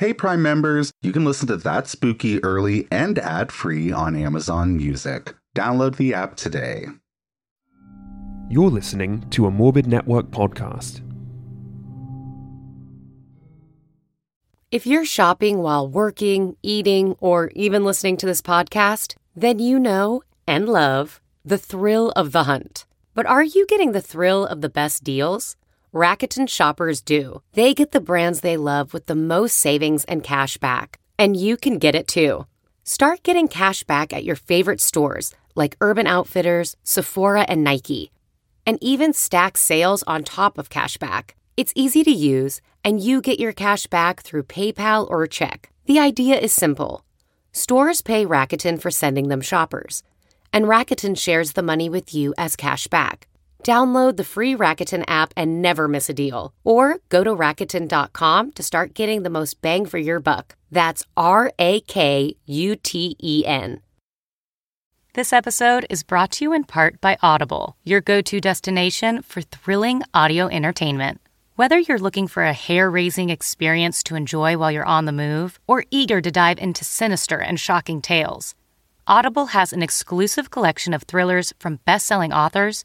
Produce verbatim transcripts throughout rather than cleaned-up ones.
Hey, Prime members, you can listen to That's Spooky early and ad-free on Amazon Music. Download the app today. You're listening to a Morbid Network podcast. If you're shopping while working, eating, or even listening to this podcast, then you know and love the thrill of the hunt. But are you getting the thrill of the best deals? Rakuten shoppers do. They get the brands they love with the most savings and cash back. And you can get it too. Start getting cash back at your favorite stores like Urban Outfitters, Sephora, and Nike. And even stack sales on top of cash back. It's easy to use, and you get your cash back through PayPal or check. The idea is simple. Stores pay Rakuten for sending them shoppers, and Rakuten shares the money with you as cash back. Download the free Rakuten app and never miss a deal. Or go to Rakuten dot com to start getting the most bang for your buck. That's R A K U T E N. This episode is brought to you in part by Audible, your go-to destination for thrilling audio entertainment. Whether you're looking for a hair-raising experience to enjoy while you're on the move or eager to dive into sinister and shocking tales, Audible has an exclusive collection of thrillers from best-selling authors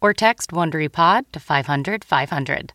Or text WonderyPod to five hundred five hundred.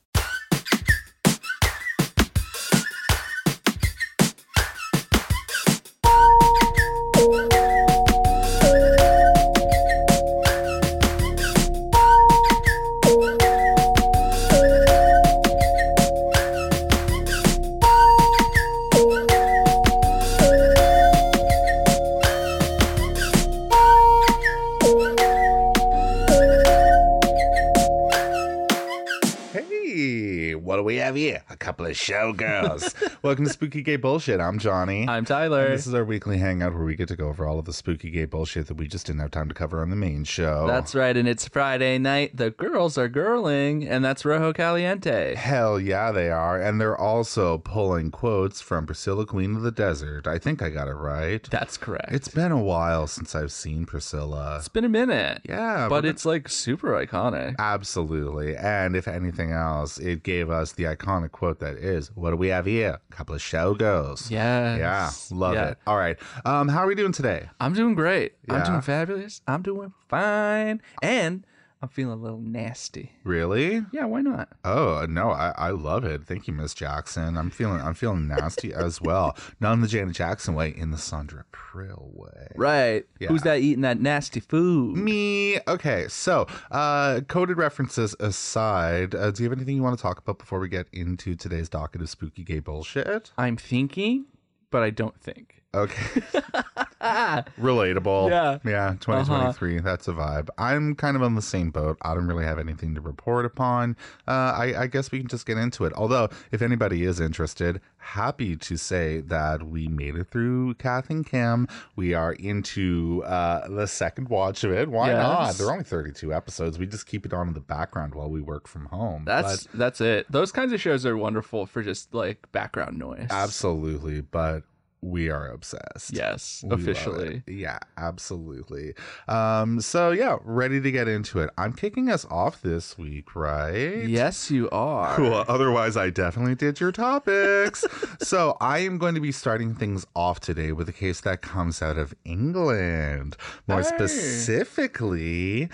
Yeah, a couple of showgirls. Welcome to Spooky Gay Bullshit. I'm Johnny. I'm Tyler. And this is our weekly hangout where we get to go over all of the spooky gay bullshit that we just didn't have time to cover on the main show. That's right, and it's Friday night. The girls are girling, and that's Rojo Caliente. Hell yeah, they are. And they're also pulling quotes from Priscilla Queen of the Desert. I think I got it right. That's correct. It's been a while since I've seen Priscilla. It's been a minute. Yeah. But, but it's like super iconic. Absolutely. And if anything else, it gave us the iconic quote that is, what do we have here? A couple of showgirls. Yeah. Yeah. Love yeah. it. All right. Um, how are we doing today? I'm doing great. Yeah. I'm doing fabulous. I'm doing fine. And I'm feeling a little nasty. Really? Yeah, why not? Oh, no, I, I love it. Thank you, Miss Jackson. I'm feeling I'm feeling nasty as well. Not in the Janet Jackson way, in the Sandra Prill way. Right. Yeah. Who's that eating that nasty food? Me. Okay, so uh, coded references aside, uh, do you have anything you want to talk about before we get into today's docket of spooky gay bullshit? I'm thinking, but I don't think. Okay. Relatable. Yeah. Yeah. twenty twenty-three. Uh-huh. That's a vibe. I'm kind of on the same boat. I don't really have anything to report upon. Uh, I, I guess we can just get into it. Although, if anybody is interested, happy to say that we made it through Kath and Kim. We are into uh, the second watch of it. Why yes. not? There are only thirty-two episodes. We just keep it on in the background while we work from home. That's but, that's it. Those kinds of shows are wonderful for just like background noise. Absolutely. But we are obsessed. Yes, we officially. Yeah, absolutely. Um, so yeah, ready to get into it. I'm kicking us off this week, right? Yes, you are. Cool. Otherwise, I definitely did your topics. So I am going to be starting things off today with a case that comes out of England. More hey. specifically...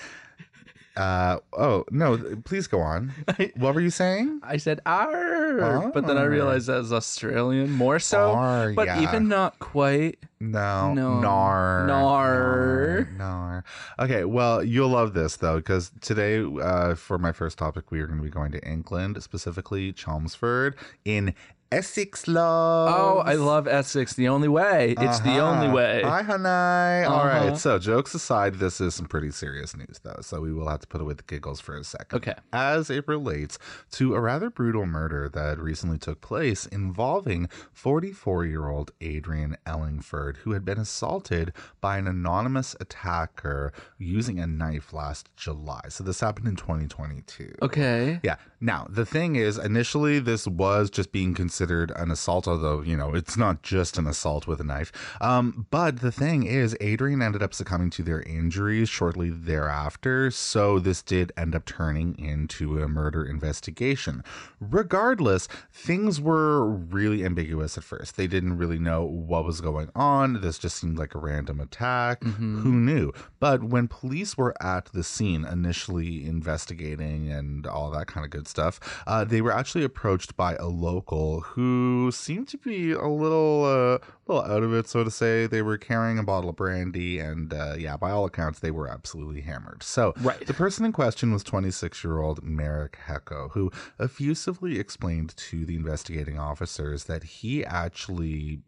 Uh oh no! Please go on. What were you saying? I said "arr," oh. but then I realized that was Australian more so, Arr, but yeah. even not quite. No, no, nar, nar, nar. Okay, well, you'll love this though, because today, uh, for my first topic, we are going to be going to England, specifically Chelmsford, in Essex love. Oh, I love Essex. The only way. It's uh-huh. the only way. Hi, honey. Uh-huh. All right. So, jokes aside, this is some pretty serious news, though. So, we will have to put away the giggles for a second. Okay. As it relates to a rather brutal murder that recently took place involving forty-four-year-old Adrian Ellingford, who had been assaulted by an anonymous attacker using a knife last July. So, this happened in twenty twenty-two. Okay. Yeah. Now, the thing is, initially, this was just being considered. Considered an assault, although, you know, it's not just an assault with a knife. Um, but the thing is, Adrian ended up succumbing to their injuries shortly thereafter, so this did end up turning into a murder investigation. Regardless, things were really ambiguous at first. They didn't really know what was going on. This just seemed like a random attack. Mm-hmm. Who knew? But when police were at the scene initially investigating and all that kind of good stuff, uh, they were actually approached by a local who seemed to be a little uh, little out of it, so to say. They were carrying a bottle of brandy, and uh, yeah, by all accounts, they were absolutely hammered. So right. The person in question was twenty-six-year-old Merrick Hecko, who effusively explained to the investigating officers that he actually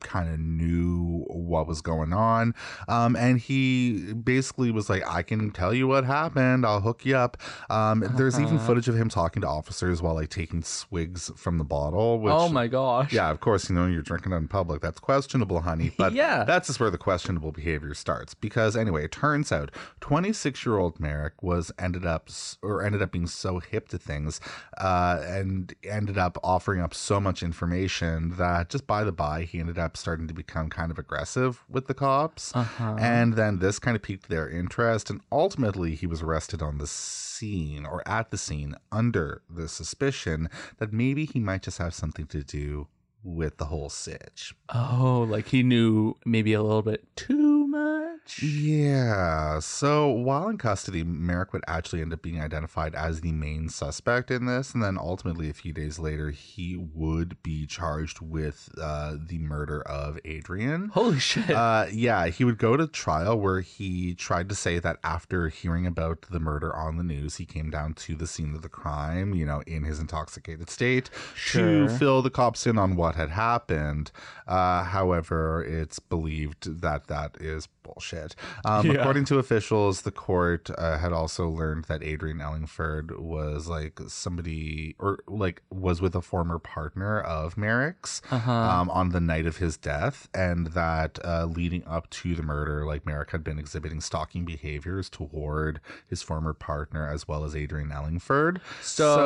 kind of knew what was going on, um, and he basically was like, I can tell you what happened. I'll hook you up. Um, uh-huh. There's even footage of him talking to officers while like taking swigs from the bottle. Which, oh my gosh. Yeah, of course, you know, you're drinking out in public. That's questionable, honey. But yeah. That's just where the questionable behavior starts. Because anyway, it turns out twenty-six-year-old Merrick was ended up or ended up being so hip to things uh, and ended up offering up so much information that just by the by, he ended up starting to become kind of aggressive with the cops. Uh-huh. And then this kind of piqued their interest. And ultimately, he was arrested on the scene or at the scene under the suspicion that maybe he might just have something to do with the whole sitch. Oh, like he knew maybe a little bit too much? Yeah. So while in custody, Merrick would actually end up being identified as the main suspect in this. And then ultimately, a few days later, he would be charged with uh, the murder of Adrian. Holy shit. Uh, yeah. He would go to trial where he tried to say that after hearing about the murder on the news, he came down to the scene of the crime, you know, in his intoxicated state sure. to fill the cops in on what What had happened. Uh, however, it's believed that that is bullshit. Um, yeah. According to officials, the court uh, had also learned that Adrian Ellingford was like somebody or like was with a former partner of Merrick's uh-huh. um, on the night of his death, and that uh, leading up to the murder, like Merrick had been exhibiting stalking behaviors toward his former partner as well as Adrian Ellingford. So,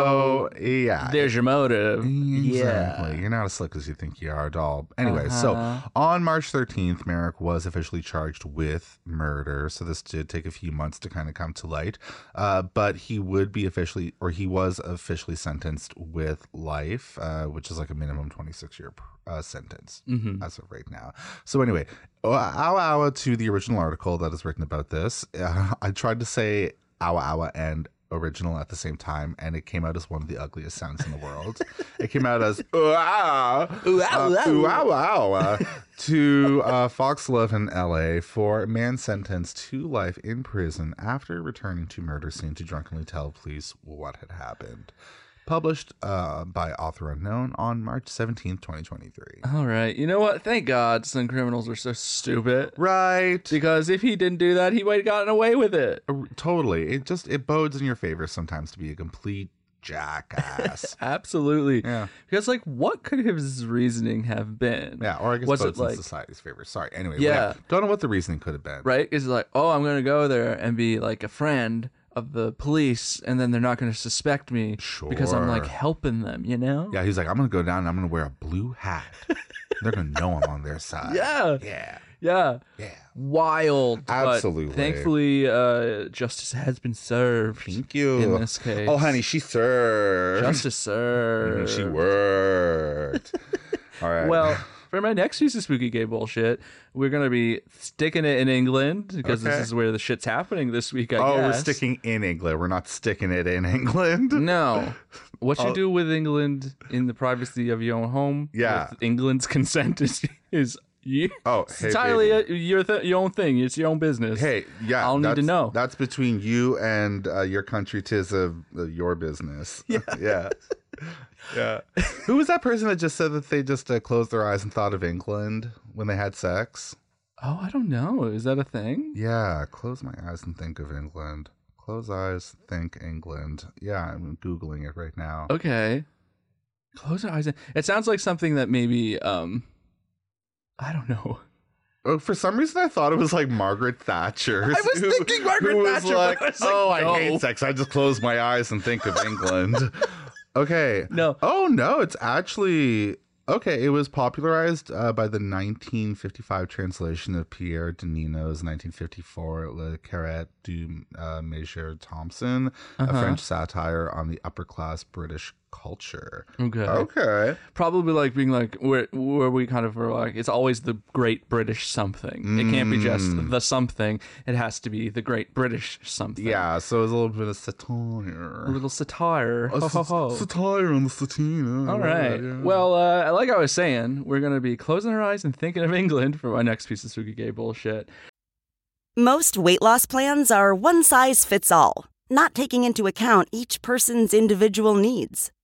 so yeah, there's your motive. Exactly. Yeah. You're not a slick as you think you are, doll. Anyway, uh-huh. so on March thirteenth, Merrick was officially charged with murder. So this did take a few months to kind of come to light. Uh, but he would be officially, or he was officially sentenced with life, uh, which is like a minimum twenty-six-year uh, sentence mm-hmm. as of right now. So anyway, ow ow to the original article that is written about this. Uh, I tried to say ow ow and original at the same time, and it came out as one of the ugliest sounds in the world. It came out as wow, wow, wow, to uh, Fox Love in L A for a man sentenced to life in prison after returning to murder scene to drunkenly tell police what had happened. Published uh, by Author Unknown on March seventeenth, twenty twenty-three. All right. You know what? Thank God some criminals are so stupid. Right. Because if he didn't do that, he might have gotten away with it. Uh, totally. It just, it bodes in your favor sometimes to be a complete jackass. Absolutely. Yeah. Because, like, what could his reasoning have been? Yeah. Or I guess bodes in like, society's favor. Sorry. Anyway. Yeah. Have, don't know what the reasoning could have been. Right? It's like, oh, I'm going to go there and be like a friend of the police, and then they're not going to suspect me sure. because I'm like helping them, you know? Yeah, he's like, I'm going to go down and I'm going to wear a blue hat. They're going to know I'm on their side. Yeah. Yeah. Yeah. Yeah. Wild. Absolutely. But thankfully, uh, justice has been served. Thank you. In this case. Oh, honey, she served. Justice served. Mm, she worked. All right. Well, for my next piece of spooky gay bullshit, we're going to be sticking it in England because okay. this is where the shit's happening this week, I oh, guess. Oh, we're sticking in England. We're not sticking it in England. No. What oh. you do with England in the privacy of your own home yeah. with England's consent is, is you. Oh, hey, entirely a, your, th- your own thing. It's your own business. Hey, yeah. I'll need to know. That's between you and uh, your country. Tis of, of your business. Yeah. yeah. Yeah. Who was that person that just said that they just uh, closed their eyes and thought of England when they had sex? Oh, I don't know. Is that a thing? Yeah. Close my eyes and think of England. Close eyes, think England. Yeah, I'm Googling it right now. Okay. Close your eyes. And... It sounds like something that maybe, um, I don't know. Oh, for some reason, I thought it was like Margaret Thatcher. I was who, thinking Margaret who Thatcher. Was like, I was like, oh, no. I hate sex. I just close my eyes and think of England. Okay. No. Oh, no. It's actually... Okay. It was popularized uh, by the nineteen fifty-five translation of Pierre Denino's nineteen fifty-four Le Carré du uh, Major Thompson, uh-huh. a French satire on the upper-class British culture. Okay. Okay. Probably like being like, where, where we kind of were like, it's always the great British something. Mm. It can't be just the something. It has to be the great British something. Yeah, so it was a little bit of satire. A little satire. A ho, s- ho, ho. Satire on the satina. All right. Yeah, yeah. Well, uh, like I was saying, we're going to be closing our eyes and thinking of England for our next piece of Spooky Gay Bullshit. Most weight loss plans are one size fits all, not taking into account each person's individual needs.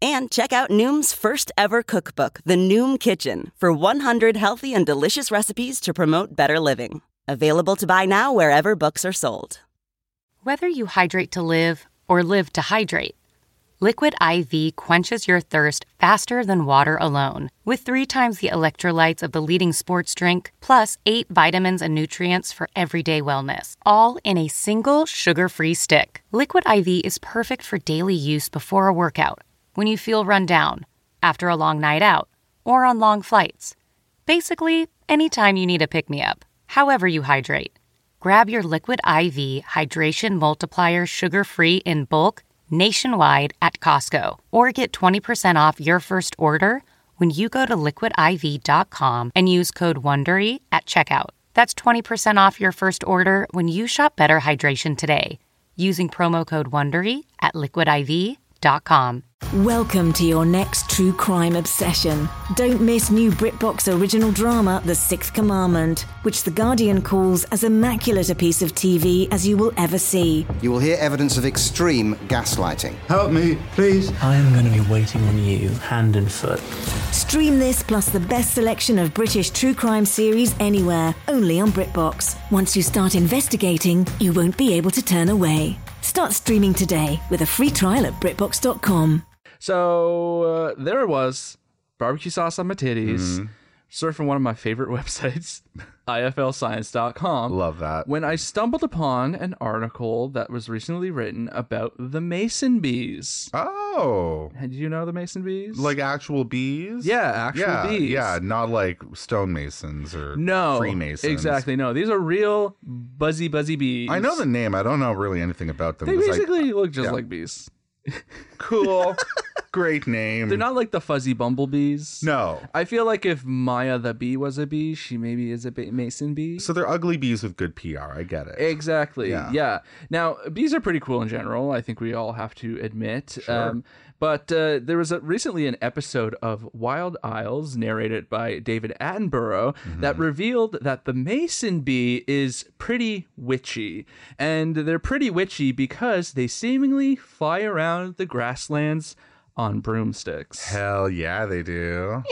And check out Noom's first ever cookbook, The Noom Kitchen, for one hundred healthy and delicious recipes to promote better living. Available to buy now wherever books are sold. Whether you hydrate to live or live to hydrate, Liquid I V quenches your thirst faster than water alone, with three times the electrolytes of the leading sports drink, plus eight vitamins and nutrients for everyday wellness, all in a single sugar-free stick. Liquid I V is perfect for daily use before a workout, when you feel run down, after a long night out, or on long flights. Basically, anytime you need a pick-me-up, however you hydrate. Grab your Liquid I V Hydration Multiplier sugar-free in bulk nationwide at Costco, or get twenty percent off your first order when you go to liquid I V dot com and use code WONDERY at checkout. That's twenty percent off your first order when you shop Better Hydration today, using promo code WONDERY at liquid I V dot com. Welcome to your next true crime obsession. Don't miss new BritBox original drama, The Sixth Commandment, which The Guardian calls as immaculate a piece of T V as you will ever see. You will hear evidence of extreme gaslighting. Help me, please. I am going to be waiting on you, hand and foot. Stream this plus the best selection of British true crime series anywhere, only on BritBox. Once you start investigating, you won't be able to turn away. Start streaming today with a free trial at BritBox dot com. So uh, there it was, barbecue sauce on my titties, mm. surfing one of my favorite websites, I F L science dot com. Love that. When I stumbled upon an article that was recently written about the Mason Bees. Oh. Did you know the Mason Bees? Like actual bees? Yeah, actual yeah, bees. Yeah, not like stonemasons or no, Freemasons. Exactly, no. These are real buzzy, buzzy bees. I know the name. I don't know really anything about them. They basically I, look just yeah. like bees. Cool. Great name. They're not like the fuzzy bumblebees. No. I feel like if Maya the bee was a bee, she maybe is a bee- Mason bee. So they're ugly bees with good P R. I get it. Exactly. Yeah. yeah. Now, bees are pretty cool in general. I think we all have to admit. Sure. Um, but uh, there was a, recently an episode of Wild Isles narrated by David Attenborough mm-hmm. that revealed that the Mason bee is pretty witchy. And they're pretty witchy because they seemingly fly around the grasslands on broomsticks. Hell yeah, they do.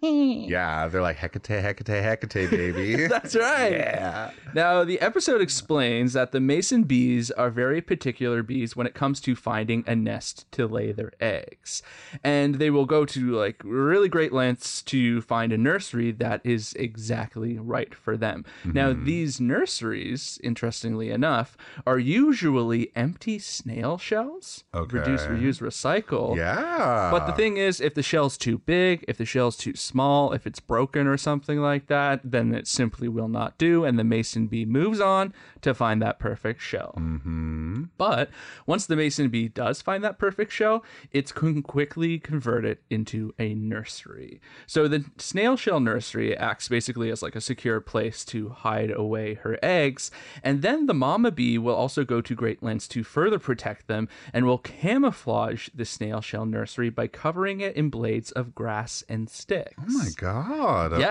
Yeah, they're like Hecate, Hecate, Hecate, baby. That's right. Yeah. Now, the episode explains that the Mason bees are very particular bees when it comes to finding a nest to lay their eggs. And they will go to like really great lengths to find a nursery that is exactly right for them. Mm-hmm. Now, these nurseries, interestingly enough, are usually empty snail shells. Okay. Reduce, reuse, recycle. Yeah. But the thing is, if the shell's too big, if the shell's too small, if it's broken or something like that, then it simply will not do, and the mason bee moves on to find that perfect shell. Mm-hmm. But once the mason bee does find that perfect shell, it can quickly convert it into a nursery. So the snail shell nursery acts basically as like a secure place to hide away her eggs, and then the mama bee will also go to great lengths to further protect them and will camouflage the snail shell nursery by covering it in blades of grass and sticks. Oh my god, okay.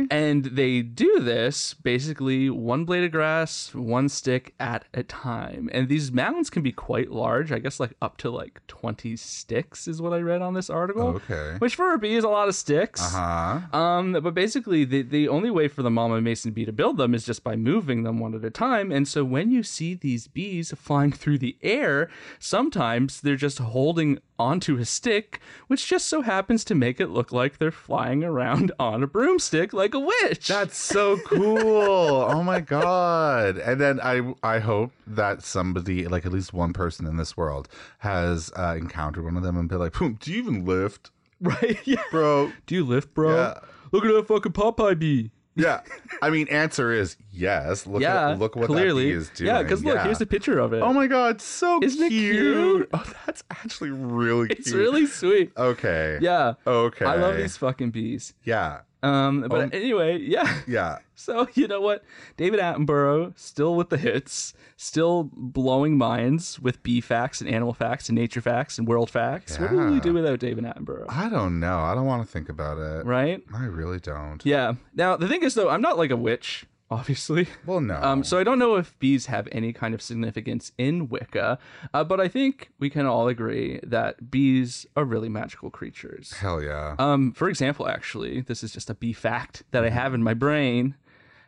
Yeah. And they do this basically one blade of grass, one stick at a time. And these mounds can be quite large, I guess like up to like twenty sticks is what I read on this article. Okay. Which for a bee is a lot of sticks. Uh-huh. Um, but basically the, the only way for the mama mason bee to build them is just by moving them one at a time. And so when you see these bees flying through the air, sometimes they're just holding onto a stick, which just so happens to make it look like they're flying around on a broomstick like a witch. That's so cool. Oh my god. And then I I hope that somebody, like at least one person in this world, has uh, encountered one of them and been like, do you even lift? Right? Yeah. Bro. Do you lift, bro? Yeah. Look at that fucking Popeye bee. Yeah, I mean, answer is yes. Look, yeah, at, look what clearly. That bee is doing. Yeah, because look, yeah. here's a picture of it. Oh my god, so Isn't cute! Isn't it cute? Oh, that's actually really it's cute. It's really sweet. Okay. Yeah. Okay. I love these fucking bees. Yeah. Um. But um, anyway, yeah. Yeah. So you know what? David Attenborough, still with the hits, still blowing minds with bee facts and animal facts and nature facts and world facts. Yeah. What would we do without David Attenborough? I don't know. I don't want to think about it. Right? I really don't. Yeah. Now the thing is, though, I'm not like a witch. Obviously. Well, no. Um, so I don't know if bees have any kind of significance in Wicca, uh, but I think we can all agree that bees are really magical creatures. Hell yeah. Um, for example, actually, this is just a bee fact that I have in my brain.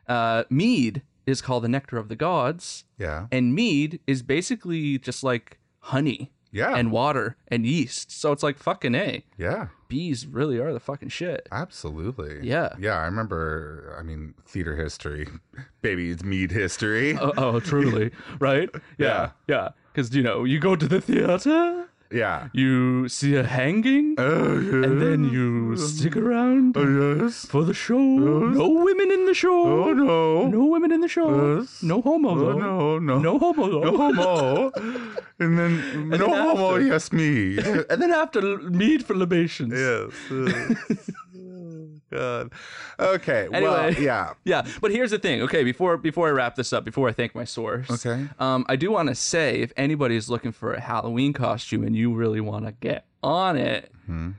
Uh, mead is called the nectar of the gods. Yeah. And mead is basically just like honey. Yeah. And water and yeast. So it's like fucking A. Yeah. Bees really are the fucking shit. Absolutely. Yeah. Yeah. I remember, I mean, theater history. Baby, it's mead history. Oh, oh truly. Right? Yeah. Yeah. Because, yeah. you know, you go to the theater. Yeah. You see a hanging. Uh, yes. And then you stick around uh, yes. for the show. Yes. No women in the show. Oh, no. No women in the show. Yes. No homo, oh, no, no. No homo, though. No homo. And then, and no then homo, after. Yes, me. And then after, mead for libations. Yes. yes. God. Okay. Anyway, well, yeah. Yeah. But here's the thing. Okay. Before before I wrap this up, before I thank my source. Okay. Um, I do want to say, if anybody is looking for a Halloween costume and you really want to get on it, mm-hmm.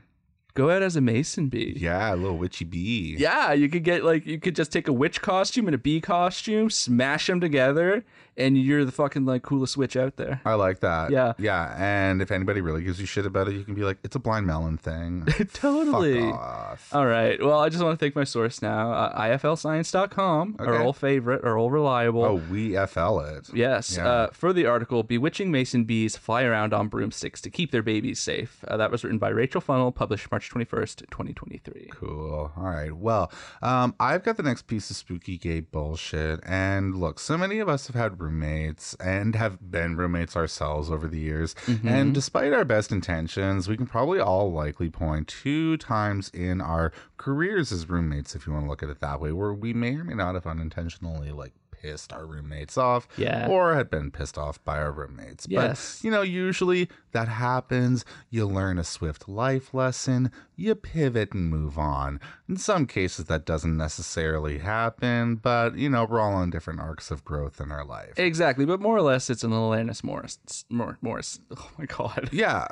go out as a mason bee. Yeah, a little witchy bee. Yeah, you could get like you could just take a witch costume and a bee costume, smash them together, and you're the fucking like coolest witch out there. I like that. Yeah, yeah. And if anybody really gives you shit about it, you can be like, it's a blind melon thing. Totally. Fuck off. All right. Well, I just want to thank my source now, uh, I F L Science dot com, okay. Our old favorite, our old reliable. Oh, we F L it. Yes. Yeah. Uh, for the article, bewitching mason bees fly around on broomsticks to keep their babies safe. Uh, that was written by Rachel Funnell, published March. March twenty-first, twenty twenty-three. Cool. All right. Well, um, I've got the next piece of spooky gay bullshit. And look, so many of us have had roommates and have been roommates ourselves over the years. Mm-hmm. And despite our best intentions, we can probably all likely point two times in our careers as roommates, if you want to look at it that way, where we may or may not have unintentionally, like, pissed our roommates off, yeah. or had been pissed off by our roommates. Yes. But, you know, usually that happens. You learn a swift life lesson. You pivot and move on. In some cases, that doesn't necessarily happen. But, you know, we're all on different arcs of growth in our life. Exactly. But more or less, it's an Alanis Morris. Mor- Morris. Oh, my God. Yeah.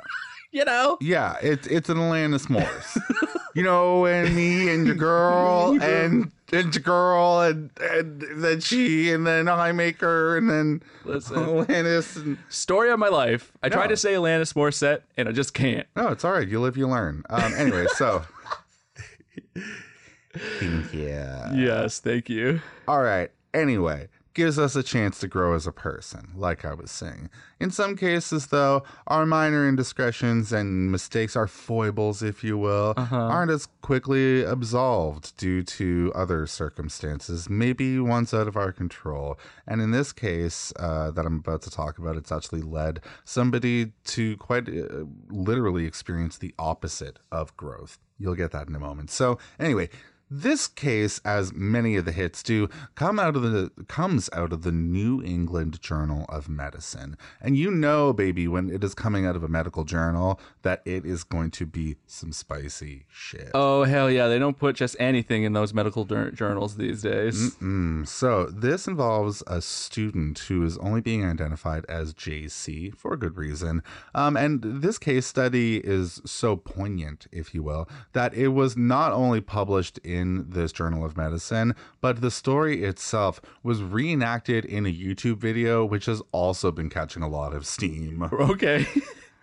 You know? Yeah. It, it's an Alanis Morris. You know, and me and your girl and... And your girl, and, and then she, and then I make her, and then Listen, Alanis. And... Story of my life. I no. tried to say Alanis Morissette, and I just can't. No, it's all right. You live, you learn. Um, anyway, so. Thank you. Yes, thank you. All right. Anyway, gives us a chance to grow as a person, like I was saying. In some cases, though, our minor indiscretions and mistakes, our foibles, if you will, uh-huh. aren't as quickly absolved due to other circumstances, maybe once out of our control. And in this case uh, that I'm about to talk about, it's actually led somebody to quite uh, literally experience the opposite of growth. You'll get that in a moment. So anyway, this case, as many of the hits do, come out of the comes out of the New England Journal of Medicine. And you know, baby, when it is coming out of a medical journal, that it is going to be some spicy shit. Oh, hell yeah. They don't put just anything in those medical dur- journals these days. Mm-mm. So this involves a student who is only being identified as J C for good reason. Um, and this case study is so poignant, if you will, that it was not only published in in this Journal of Medicine, but the story itself was reenacted in a YouTube video, which has also been catching a lot of steam. Okay.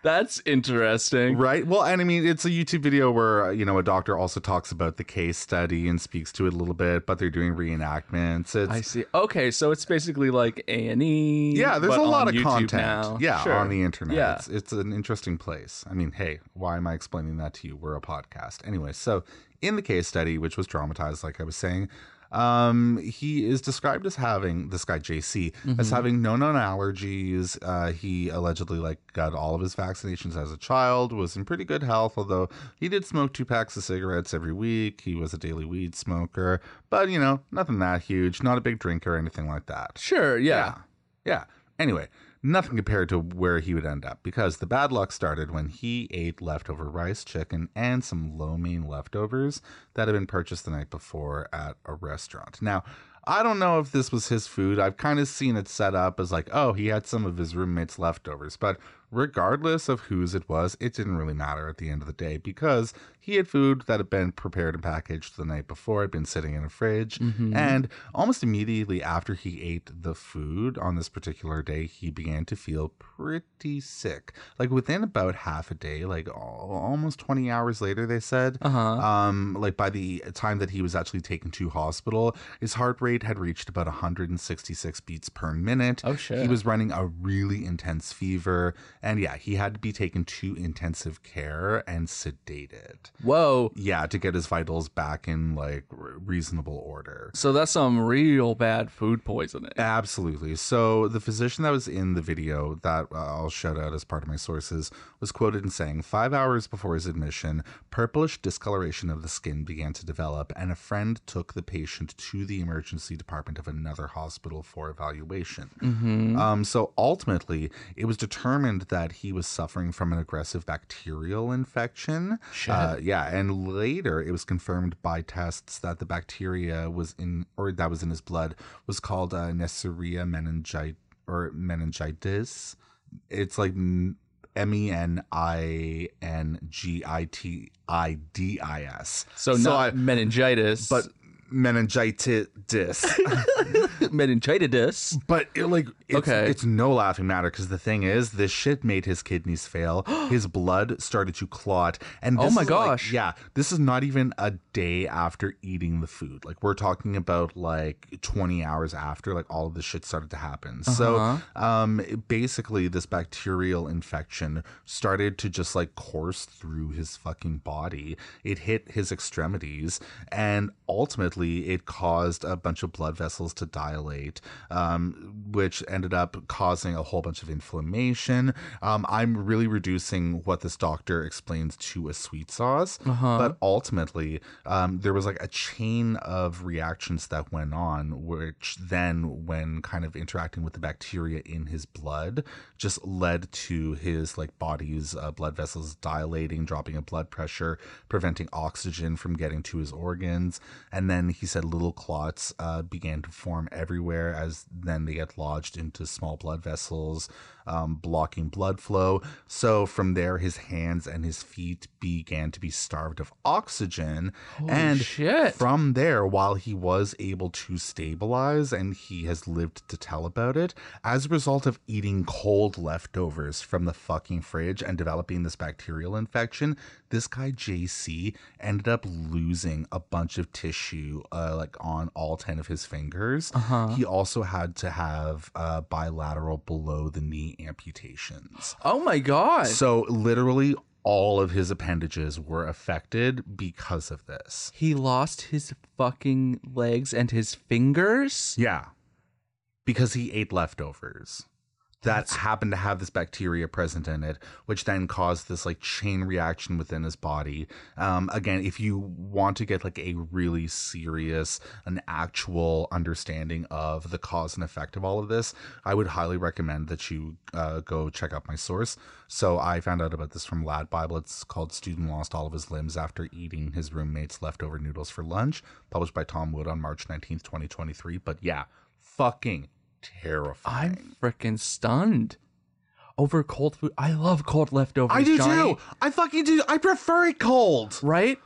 That's interesting. Right? Well, and I mean, it's a YouTube video where, you know, a doctor also talks about the case study and speaks to it a little bit, but they're doing reenactments. It's, I see. Okay, so it's basically like A and E. Yeah, there's a lot of YouTube content now. Yeah, sure. On the internet. Yeah. It's, it's an interesting place. I mean, hey, why am I explaining that to you? We're a podcast. Anyway, so in the case study, which was dramatized, like I was saying, Um, he is described as having, this guy J C, mm-hmm. as having no known allergies. Uh, he allegedly like got all of his vaccinations as a child, was in pretty good health, although he did smoke two packs of cigarettes every week. He was a daily weed smoker, but you know, nothing that huge, not a big drinker or anything like that. Sure. Yeah. Yeah. yeah. Anyway, nothing compared to where he would end up, because the bad luck started when he ate leftover rice, chicken, and some lo mein leftovers that had been purchased the night before at a restaurant. Now, I don't know if this was his food. I've kind of seen it set up as like, oh, he had some of his roommate's leftovers. But regardless of whose it was, it didn't really matter at the end of the day, because he had food that had been prepared and packaged the night before, had been sitting in a fridge. Mm-hmm. And almost immediately after he ate the food on this particular day, he began to feel pretty sick. Like within about half a day, like almost twenty hours later, they said, uh-huh. um, like by the time that he was actually taken to hospital, his heart rate had reached about one hundred sixty-six beats per minute. Oh, shit. He was running a really intense fever. And yeah, he had to be taken to intensive care and sedated. Whoa. Yeah, to get his vitals back in like re- reasonable order. So that's some real bad food poisoning. Absolutely. So the physician that was in the video that uh, I'll shout out as part of my sources was quoted in saying, five hours before his admission, purplish discoloration of the skin began to develop, and a friend took the patient to the emergency department of another hospital for evaluation. Mm-hmm. Um, so ultimately, it was determined that he was suffering from an aggressive bacterial infection. Shit. Uh, yeah, and later it was confirmed by tests that the bacteria was in, or that was in his blood, was called uh, Neisseria meningitidis or meningitis. It's like M E N I N G I T I D I S. So, so not I, meningitis, but meningitis. meningitis. But it, like, it's, okay. it's no laughing matter, because the thing is, this shit made his kidneys fail. His blood started to clot. And this oh my gosh. Like, yeah. This is not even a day after eating the food. Like we're talking about like twenty hours after, like all of this shit started to happen. Uh-huh. So um, basically this bacterial infection started to just like course through his fucking body. It hit his extremities, and ultimately it caused a bunch of blood vessels to dilate, um, which ended up causing a whole bunch of inflammation. Um, I'm really reducing what this doctor explains to a sweet sauce, uh-huh. but ultimately um, there was like a chain of reactions that went on, which then, when kind of interacting with the bacteria in his blood, just led to his like body's uh, blood vessels dilating, dropping in blood pressure, preventing oxygen from getting to his organs. And then he said little clots uh, began to form everywhere, as then they get lodged into small blood vessels. um, blocking blood flow. So from there, his hands and his feet began to be starved of oxygen. Holy and shit. From there, while he was able to stabilize, and he has lived to tell about it, as a result of eating cold leftovers from the fucking fridge and developing this bacterial infection, this guy J C ended up losing a bunch of tissue uh, like on all ten of his fingers. Uh-huh. He also had to have uh, bilateral below the knee amputations. Oh my God. So literally all of his appendages were affected because of this. He lost his fucking legs and his fingers? Yeah. Because he ate leftovers that That's- happened to have this bacteria present in it, which then caused this like chain reaction within his body. Um, again, if you want to get like a really serious, an actual understanding of the cause and effect of all of this, I would highly recommend that you uh, go check out my source. So I found out about this from Lad Bible. It's called Student Lost All of His Limbs After Eating His Roommate's Leftover Noodles for Lunch, published by Tom Wood on March nineteenth, twenty twenty-three. But yeah, fucking terrifying. I'm freaking stunned over cold food. I love cold leftovers. I do Johnny. too. I fucking do. I prefer it cold. Right?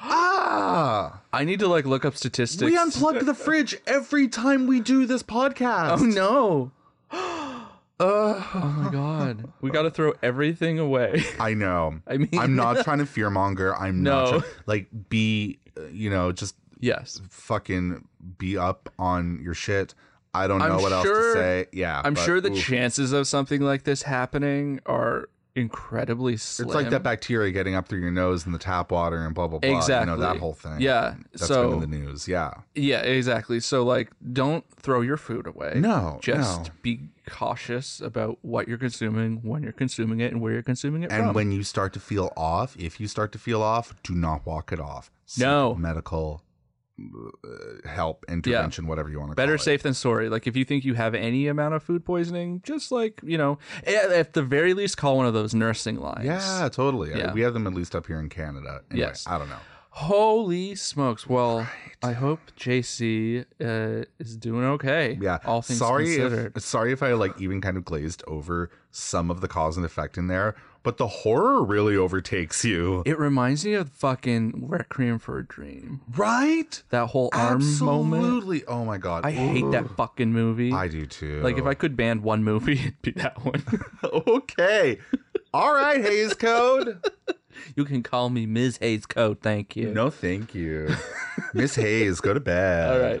Ah! I need to like look up statistics. We unplug the fridge every time we do this podcast. Oh no. Uh, oh my God. We got to throw everything away. I know. I mean, I'm not trying to fearmonger. I'm no. not trying, like be, you know, just yes. fucking be up on your shit. I don't know I'm what sure, else to say. Yeah, I'm but, sure the oof. chances of something like this happening are incredibly slim. It's like that bacteria getting up through your nose and the tap water and blah, blah, blah. Exactly. You know, that whole thing. Yeah. That's so, been in the news. Yeah. Yeah, exactly. So, like, don't throw your food away. No. Just no. be cautious about what you're consuming, when you're consuming it, and where you're consuming it and from. And when you start to feel off, if you start to feel off, do not walk it off. Seek no. medical help, intervention, yeah. whatever you want to better call it. Better safe than sorry. Like, if you think you have any amount of food poisoning, just like, you know, at, at the very least, call one of those nursing lines. Yeah, totally. Yeah. I mean, we have them at least up here in Canada. Anyway, yes. I don't know. Holy smokes. Well, right. I hope J C uh, is doing okay. Yeah. All things sorry considered. If, sorry if I, like, even kind of glazed over some of the cause and effect in there, but the horror really overtakes you. It reminds me of fucking Requiem for a Dream. Right? That whole arm Absolutely. moment. Absolutely. Oh my God. I Ooh. hate that fucking movie. I do too. Like, if I could ban one movie, it'd be that one. Okay. All right, Haze Code. You can call me Miz Hayes Code. Thank you. No, thank you. Miz Hayes, go to bed. All right.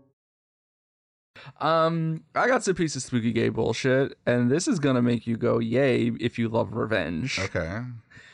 Um, I got some piece of spooky gay bullshit, and this is gonna make you go yay if you love revenge. Okay.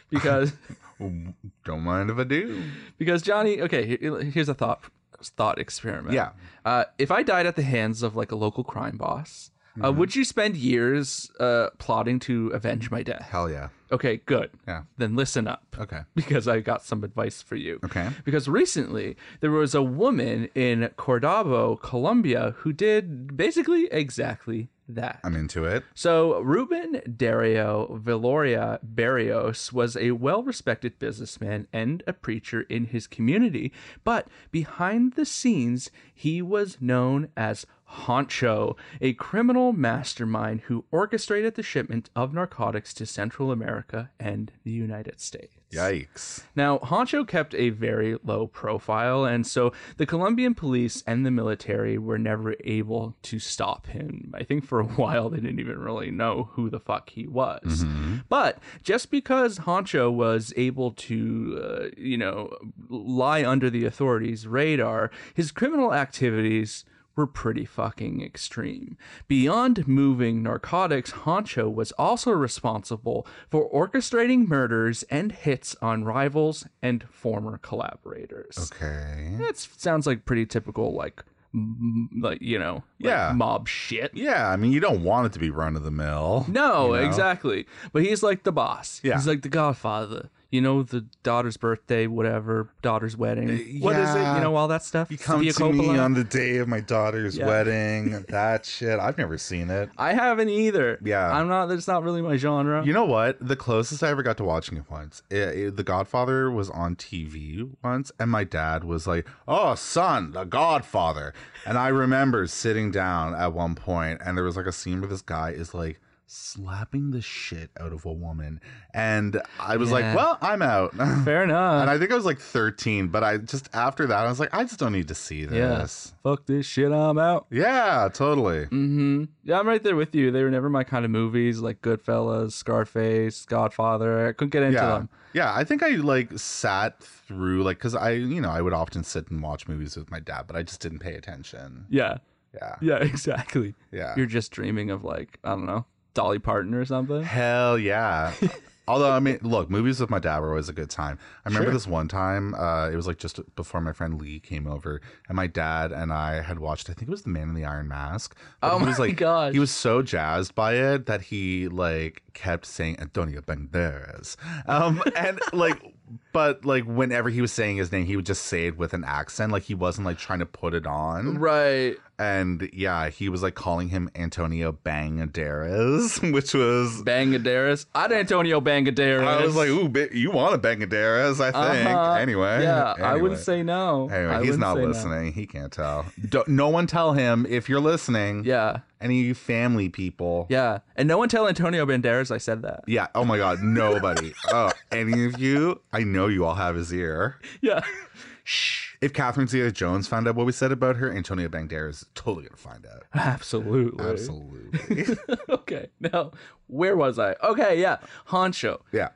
Because don't mind if I do. Because Johnny, okay, here's a thought thought experiment. Yeah. Uh, if I died at the hands of like a local crime boss, mm-hmm. uh, would you spend years uh plotting to avenge my death? Hell yeah. Okay, good. Yeah. Then listen up. Okay. Because I got some advice for you. Okay. Because recently there was a woman in Cordoba, Colombia, who did basically exactly that. I'm into it. So Ruben Dario Viloria Barrios was a well-respected businessman and a preacher in his community, but behind the scenes, he was known as Honcho, a criminal mastermind who orchestrated the shipment of narcotics to Central America America and the United States. Yikes. Now, Honcho kept a very low profile, and so the Colombian police and the military were never able to stop him. I think for a while they didn't even really know who the fuck he was. Mm-hmm. But just because Honcho was able to, uh, you know, lie under the authorities' radar, his criminal activities were pretty fucking extreme. Beyond moving narcotics, Honcho was also responsible for orchestrating murders and hits on rivals and former collaborators. Okay. That sounds like pretty typical, like, m- like you know, like yeah. mob shit. Yeah, I mean, you don't want it to be run-of-the-mill. No, you know? Exactly. But he's like the boss. Yeah. He's like the godfather. You know, the daughter's birthday, whatever, daughter's wedding. Uh, yeah. What is it? You know, all that stuff. You come Sophia to Coppola? Me on the day of my daughter's yeah. wedding. That shit. I've never seen it. I haven't either. Yeah. I'm not, it's not really my genre. You know what? The closest I ever got to watching it once, it, it, The Godfather was on T V once, and my dad was like, oh, son, The Godfather. And I remember sitting down at one point, and there was like a scene where this guy is like, slapping the shit out of a woman, and I was yeah. like, well, I'm out. Fair enough. And I think I was like thirteen, but I just after that I was like, I just don't need to see this. Yeah. Fuck this shit, I'm out. Yeah, totally. Mm-hmm. Yeah, I'm right there with you. They were never my kind of movies, like Goodfellas, Scarface, Godfather. I couldn't get into yeah. them. Yeah, I think I like sat through like because I, you know, I would often sit and watch movies with my dad, but I just didn't pay attention. Yeah. Yeah. Yeah. Exactly. Yeah. You're just dreaming of like I don't know. Dolly Parton or something? Hell yeah. Although, I mean, look, movies with my dad were always a good time. I remember sure. this one time, uh, it was like just before my friend Lee came over, and my dad and I had watched, I think it was The Man in the Iron Mask. Oh, he was, my like, gosh. He was so jazzed by it that he, like, kept saying Antonio Banderas. Um, and, like... But, like, whenever he was saying his name, he would just say it with an accent. Like, he wasn't, like, trying to put it on. Right. And, yeah, he was, like, calling him Antonio Bangaderas, which was... Bangaderas? I'd Antonio Bangaderas. I was like, ooh, bit, you want a Bangaderas, I think. Uh-huh. Anyway. Yeah, anyway. I wouldn't say no. Anyway, I he's not listening. No. He can't tell. Don't, no one tell him if you're listening. Yeah. Any of you family people. Yeah. And no one tell Antonio Banderas I said that. Yeah. Oh, my God. Nobody. Oh, any of you... I know you all have his ear. Yeah. Shh. If Catherine Zeta-Jones found out what we said about her, Antonio Banderas is totally going to find out. Absolutely. Absolutely. Okay. Now, where was I? Okay, yeah. Honcho. Yeah.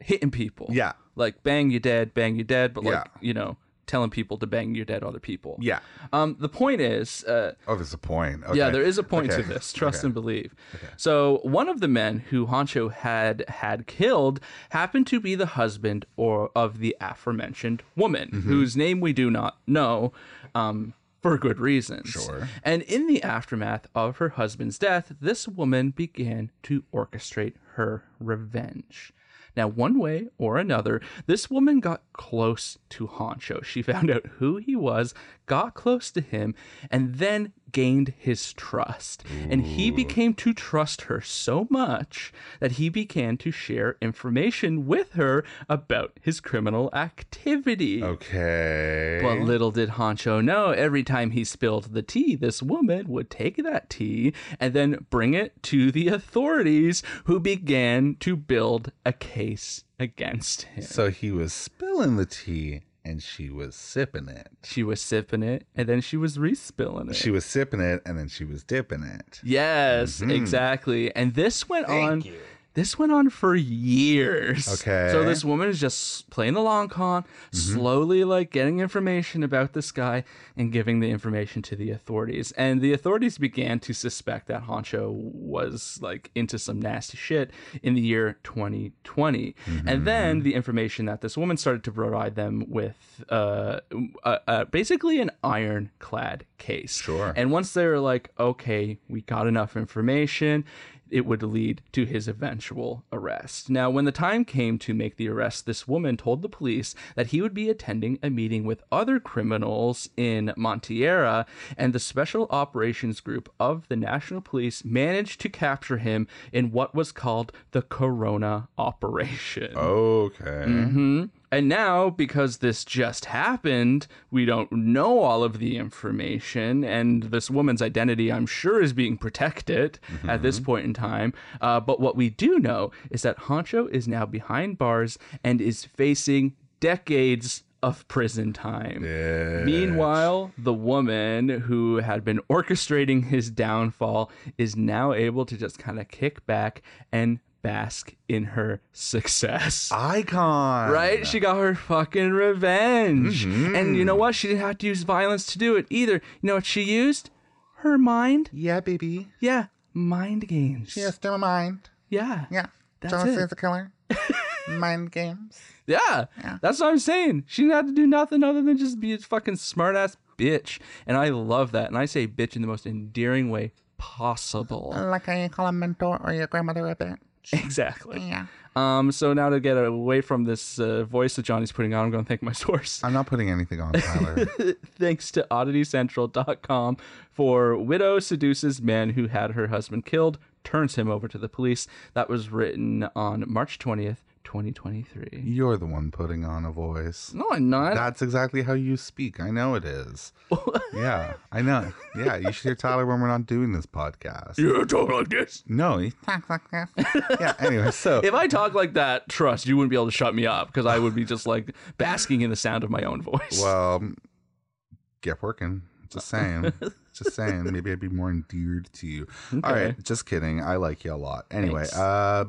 Hitting people. Yeah. Like, bang your dad, bang your dad, but like, yeah. you know, telling people to bang your dead other people. Yeah. Um. The point is... Uh, oh, there's a point. Okay. Yeah, there is a point okay. to this. Trust okay. and believe. Okay. So one of the men who Honcho had had killed happened to be the husband or of the aforementioned woman, mm-hmm. whose name we do not know, um, for good reasons. Sure. And in the aftermath of her husband's death, this woman began to orchestrate her revenge. Now, one way or another, this woman got close to Honcho. She found out who he was, got close to him, and then gained his trust. Ooh. And he became to trust her so much that he began to share information with her about his criminal activity. Okay. But little did Honcho know, every time he spilled the tea, this woman would take that tea and then bring it to the authorities, who began to build a case against him. So he was spilling the tea. And she was sipping it. She was sipping it, and then she was re-spilling it. She was sipping it, and then she was dipping it. Yes, mm-hmm. exactly. And this went Thank on. You. This went on for years. Okay. So this woman is just playing the long con, mm-hmm. slowly like getting information about this guy and giving the information to the authorities. And the authorities began to suspect that Honcho was like into some nasty shit in the year twenty twenty. Mm-hmm. And then the information that this woman started to provide them with uh, uh, uh, basically an ironclad case. Sure. And once they were like, okay, we got enough information, it would lead to his eventual arrest. Now, when the time came to make the arrest, this woman told the police that he would be attending a meeting with other criminals in Montiera, and the Special Operations Group of the National Police managed to capture him in what was called the Corona Operation. Okay. Mm-hmm. And now, because this just happened, we don't know all of the information, and this woman's identity, I'm sure, is being protected mm-hmm. at this point in time. Uh, but what we do know is that Honcho is now behind bars and is facing decades of prison time. Yes. Meanwhile, the woman who had been orchestrating his downfall is now able to just kind of kick back and bask in her success. Icon. Right? She got her fucking revenge. Mm-hmm. And you know what? She didn't have to use violence to do it either. You know what she used? Her mind. Yeah, baby. Yeah. Mind games. She has no mind. Yeah. Yeah. That's Jonas it. Is a killer. Mind games. Yeah, yeah. That's what I'm saying. She didn't have to do nothing other than just be a fucking smart-ass bitch. And I love that. And I say bitch in the most endearing way possible. Like how you call a mentor or your grandmother a bitch. Exactly. Yeah. Um, so now to get away from this uh, voice that Johnny's putting on, I'm going to thank my source. I'm not putting anything on, Tyler. Thanks to oddity central dot com for Widow Seduces Man Who Had Her Husband Killed, Turns Him Over to the Police. That was written on March twentieth, twenty twenty-three. You're the one putting on a voice. No, I'm not. That's exactly how you speak. I know it is. Yeah, I know. Yeah, you should hear Tyler when we're not doing this podcast. You talk like this? No, you talk like this. Yeah, anyway, so. If I talk like that, trust, you wouldn't be able to shut me up because I would be just like basking in the sound of my own voice. Well, get working. Just saying. Just saying. Maybe I'd be more endeared to you. Okay. All right. Just kidding. I like you a lot. Anyway, uh,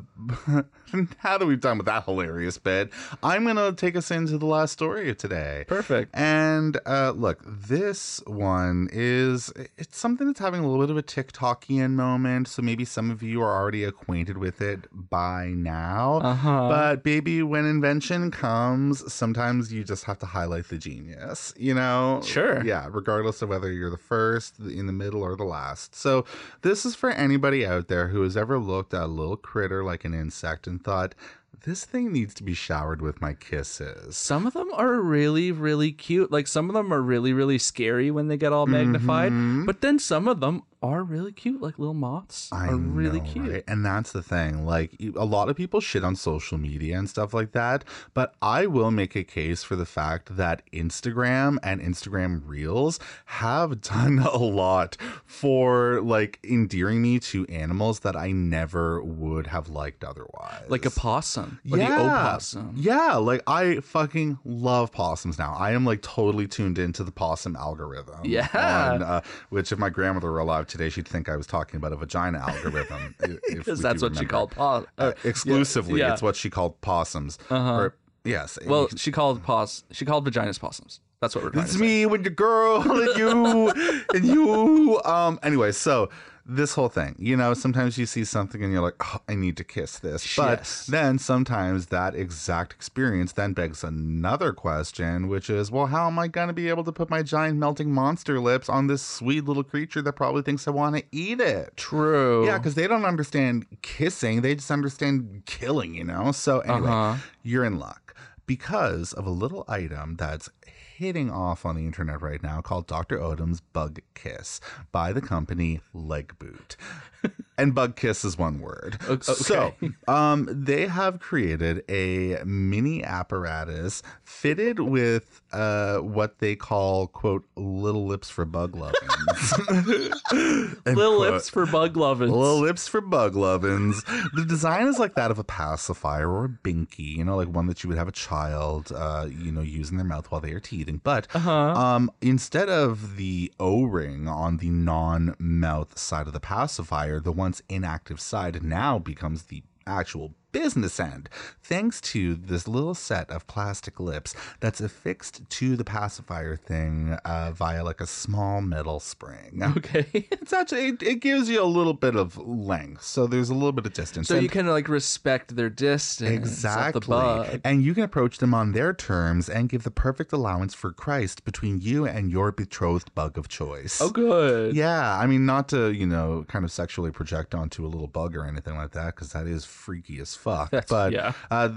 how do we done with that hilarious bit? I'm going to take us into the last story of today. Perfect. And uh, look, this one is it's something that's having a little bit of a TikTokian moment. So maybe some of you are already acquainted with it by now. Uh-huh. But baby, when invention comes, sometimes you just have to highlight the genius, you know? Sure. Yeah. Regardless of whether you're the first, in the middle, or the last. So this is for anybody out there who has ever looked at a little critter like an insect and thought, this thing needs to be showered with my kisses. Some of them are really, really cute. Like some of them are really, really scary when they get all magnified. Mm-hmm. But then some of them are really cute. Like little moths I are really know, cute. Right? And that's the thing. Like a lot of people shit on social media and stuff like that. But I will make a case for the fact that Instagram and Instagram Reels have done a lot for like endearing me to animals that I never would have liked otherwise. Like a possum. Like yeah. The opossum. Yeah. Like I fucking love possums now. I am like totally tuned into the possum algorithm. Yeah. On, uh, which if my grandmother were alive today, she'd think I was talking about a vagina algorithm. Because that's what remember. she called possums. Uh, exclusively. Yeah. Yeah. It's what she called possums. Uh-huh. Or, yes. Well, it, she called pos- She called vaginas possums. That's what we're trying It's to me say. With the girl and you and you. Um. Anyway, so. This whole thing, you know, sometimes you see something and you're like, oh, I need to kiss this. But yes. Then sometimes that exact experience then begs another question, which is, well, how am I going to be able to put my giant melting monster lips on this sweet little creature that probably thinks I want to eat it? True. Yeah, because they don't understand kissing. They just understand killing, you know? So anyway, uh-huh. You're in luck because of a little item that's hitting off on the internet right now called Doctor Odom's Bug Kiss by the company Leg Boot. And bug kiss is one word. Okay. So um, they have created a mini apparatus fitted with uh, what they call, quote, little lips for bug lovins. Little quote, lips for bug lovins. Little lips for bug lovins. The design is like that of a pacifier or a binky, you know, like one that you would have a child, uh, you know, use in their mouth while they are teething. But uh-huh. um, instead of the O-ring on the non-mouth side of the pacifier, the one inactive side now becomes the actual business end, thanks to this little set of plastic lips that's affixed to the pacifier thing uh, via like a small metal spring. Okay. It's actually, it, it gives you a little bit of length. So there's a little bit of distance. So and you can like respect their distance. Exactly. The bug. And you can approach them on their terms and give the perfect allowance for Christ between you and your betrothed bug of choice. Oh, good. Yeah. I mean, not to, you know, kind of sexually project onto a little bug or anything like that, because that is freaky as fuck. That's, but yeah. uh,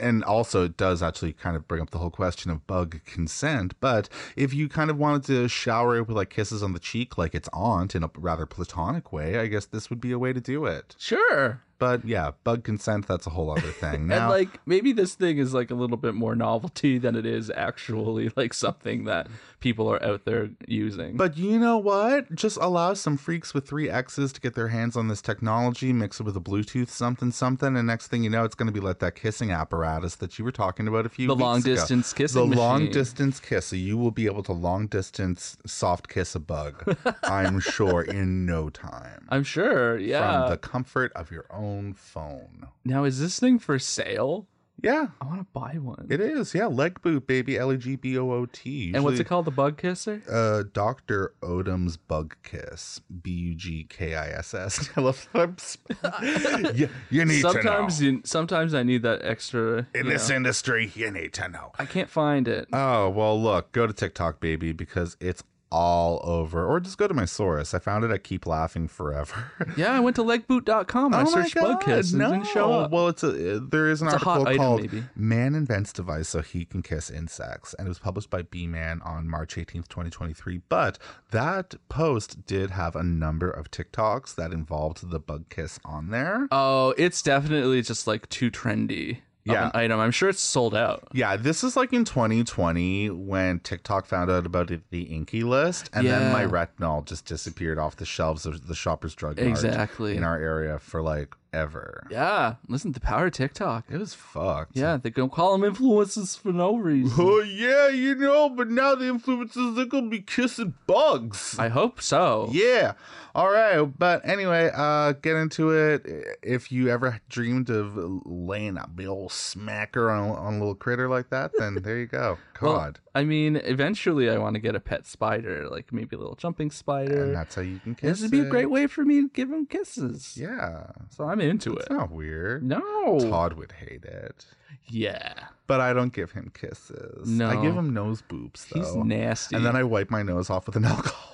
and also it does actually kind of bring up the whole question of bug consent. But if you kind of wanted to shower it with like kisses on the cheek, like its aunt, in a rather platonic way, I guess this would be a way to do it. Sure. But yeah, bug consent, that's a whole other thing. Now, and like maybe this thing is like a little bit more novelty than it is actually like something that people are out there using. But you know what? Just allow some freaks with three X's to get their hands on this technology, mix it with a Bluetooth something something, and next thing you know, it's going to be like that kissing apparatus that you were talking about a few the weeks ago. The long distance kissing The machine. long distance kiss. So you will be able to long distance soft kiss a bug, I'm sure, in no time. I'm sure, yeah. From the comfort of your own phone. Now, is this thing for sale? Yeah. I want to buy one. It is, yeah. Leg Boot, baby. L E G B O O T. Usually, and what's it called? The Bug Kisser? Uh, Doctor Odom's Bug Kiss. B U G K I S S. I love that. you, you need sometimes to know. You, sometimes I need that extra. In this know. industry, you need to know. I can't find it. Oh, well, look. Go to TikTok, baby, because it's all over. Or just go to my source. I found it at Keep Laughing Forever. Yeah, I went to leg boot dot com. I oh searched God, bug kiss and no. it didn't show up. Well, it's a, there is an it's article called item, Man Invents Device So He Can Kiss Insects, and it was published by B-Man on March eighteenth, twenty twenty-three. But that post did have a number of TikToks that involved the bug kiss on there. Oh, it's definitely just like too trendy. Yeah, an item. I'm sure it's sold out. Yeah, this is like in twenty twenty when TikTok found out about it, the Inky List, and yeah. then my retinol just disappeared off the shelves of the Shoppers Drug Mart exactly. in our area for like ever. Yeah, listen, the power of TikTok. It was fucked. Yeah, they gonna call them influencers for no reason. Oh yeah, you know, but now the influencers, they're gonna be kissing bugs. I hope so. Yeah. All right, but anyway, uh, get into it. If you ever dreamed of laying a big old smacker on, on a little critter like that, then there you go. God. Well, I mean, eventually I want to get a pet spider, like maybe a little jumping spider. And that's how you can kiss it. This would be a great way for me to give him kisses. Yeah. So I'm into it. It's not weird. No. Todd would hate it. Yeah. But I don't give him kisses. No. I give him nose boops, though. He's nasty. And then I wipe my nose off with an alcohol.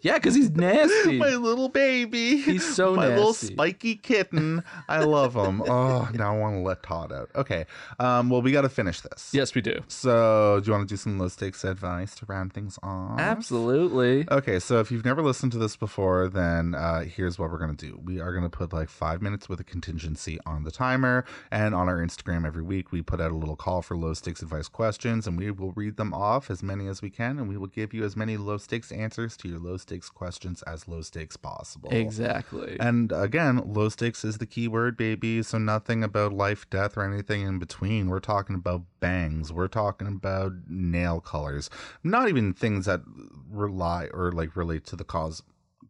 Yeah, because he's nasty. My little baby. He's so My nasty. My little spiky kitten. I love him. Oh, now I want to let Todd out. Okay. Um, well, we got to finish this. Yes, we do. So do you want to do some low stakes advice to round things off? Absolutely. Okay. So if you've never listened to this before, then uh, here's what we're going to do. We are going to put like five minutes with a contingency on the timer. And on our Instagram every week, we put out a little call for low stakes advice questions. And we will read them off, as many as we can. And we will give you as many low stakes answers to your low stakes questions as low stakes possible. Exactly. And again, low stakes is the key word, baby. So nothing about life, death, or anything in between. We're talking about bangs. We're talking about nail colors. Not even things that rely or like relate to the cause.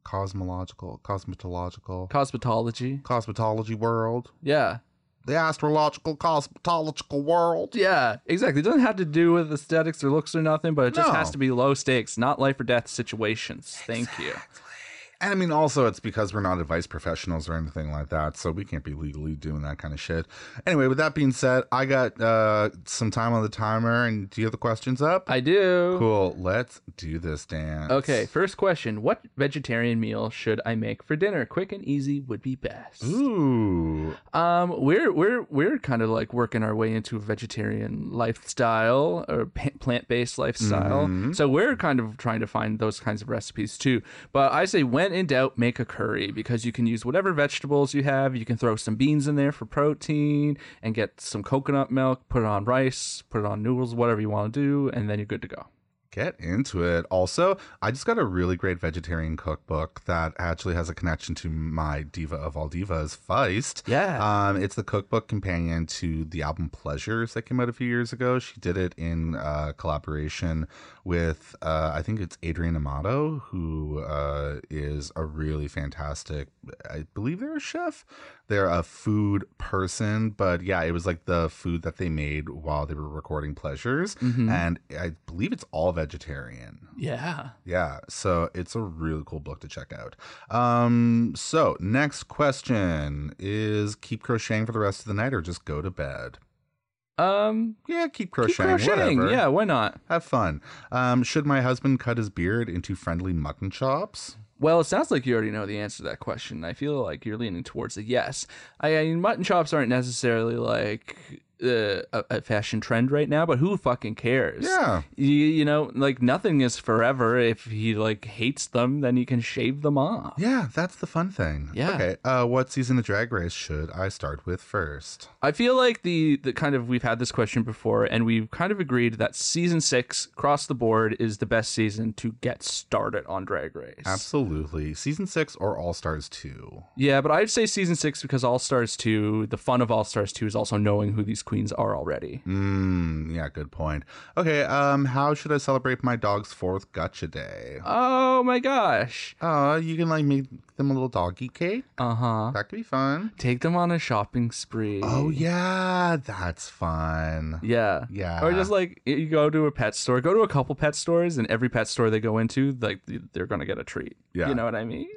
Cosmological, cosmetological, cosmetology, cosmetology world. Yeah. The astrological, cosmetological world. Yeah, exactly. It doesn't have to do with aesthetics or looks or nothing, but it just no. has to be low stakes, not life or death situations. Exactly. Thank you. And I mean, also, it's because we're not advice professionals or anything like that, so we can't be legally doing that kind of shit. Anyway, with that being said, I got uh, some time on the timer, and do you have the questions up? I do. Cool. Let's do this, Dan. Okay, first question. What vegetarian meal should I make for dinner? Quick and easy would be best. Ooh. Um, we're we're we're kind of like working our way into a vegetarian lifestyle or plant-based lifestyle, mm-hmm. so we're kind of trying to find those kinds of recipes, too. But I say when in doubt, make a curry, because you can use whatever vegetables you have. You can throw some beans in there for protein and get some coconut milk, put it on rice, put it on noodles, whatever you want to do, and then you're good to go. Get into it. Also, I just got a really great vegetarian cookbook that actually has a connection to my diva of all divas, Feist. Yeah. Um, it's the cookbook companion to the album Pleasures that came out a few years ago. She did it in uh, collaboration with, uh, I think it's Adrian Amato, who uh, is a really fantastic, I believe they're a chef. They're a food person. But yeah, it was like the food that they made while they were recording Pleasures. Mm-hmm. And I believe it's all vegetarian. vegetarian yeah yeah so it's a really cool book to check out. Um so next question is, keep crocheting for the rest of the night or just go to bed? Um yeah keep crocheting, keep crocheting. Whatever. Yeah, why not? Have fun. Um should my husband cut his beard into friendly mutton chops? Well, it sounds like you already know the answer to that question. I feel like you're leaning towards a yes. I, I mean, mutton chops aren't necessarily like uh, a, a fashion trend right now, but who fucking cares? Yeah. You, you know, like, nothing is forever. If he, like, hates them, then he can shave them off. Yeah, that's the fun thing. Yeah. Okay, uh, what season of Drag Race should I start with first? I feel like the, the kind of, we've had this question before, and we've kind of agreed that season six, across the board, is the best season to get started on Drag Race. Absolutely. Season six or All Stars two? Yeah, but I'd say season six because All Stars two, the fun of All Stars two is also knowing who these queens are already. Mm, yeah, good point. Okay, um, how should I celebrate my dog's fourth gotcha day? Oh my gosh. Uh, you can like make them a little doggy cake. Uh-huh. That could be fun. Take them on a shopping spree. Oh yeah, that's fun. Yeah. Yeah. Or just like you go to a pet store, go to a couple pet stores, and every pet store they go into, like they're gonna get a treat. Yeah. You know what I mean?